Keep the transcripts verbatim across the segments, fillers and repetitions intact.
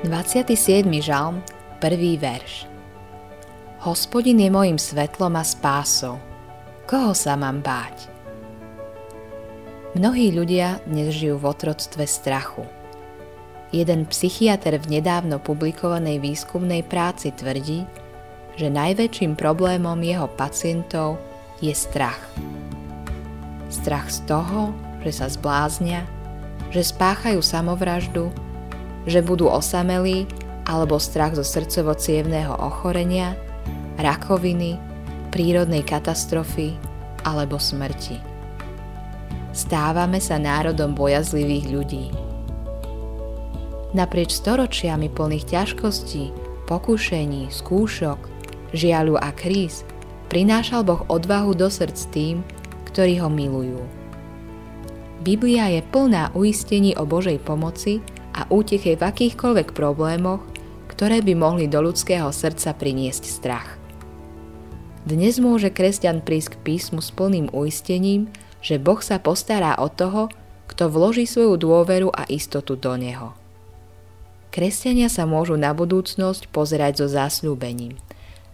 dvadsiaty siedmy žalm, prvý verš. Hospodin je mojím svetlom a spásou. Koho sa mám báť? Mnohí ľudia dnes žijú v otroctve strachu. Jeden psychiater v nedávno publikovanej výskumnej práci tvrdí, že najväčším problémom jeho pacientov je strach. Strach z toho, že sa zbláznia, že spáchajú samovraždu, že budú osamelí, alebo strach zo srdcovo-cievneho ochorenia, rakoviny, prírodnej katastrofy alebo smrti. Stávame sa národom bojazlivých ľudí. Naprieč storočiami plných ťažkostí, pokúšení, skúšok, žiaľu a kríz prinášal Boh odvahu do srdc tým, ktorí ho milujú. Biblia je plná uistení o Božej pomoci a útechej v akýchkoľvek problémoch, ktoré by mohli do ľudského srdca priniesť strach. Dnes môže kresťan prísť k písmu s plným uistením, že Boh sa postará o toho, kto vloží svoju dôveru a istotu do neho. Kresťania sa môžu na budúcnosť pozerať so zasľúbením,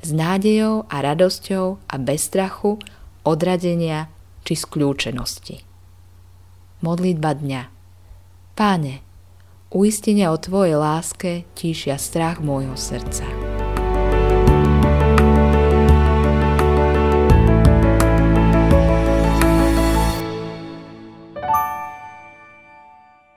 s nádejou a radosťou a bez strachu, odradenia či skľúčenosti. Modlitba dňa. Páne, uistenia o Tvojej láske tíšia strach môjho srdca.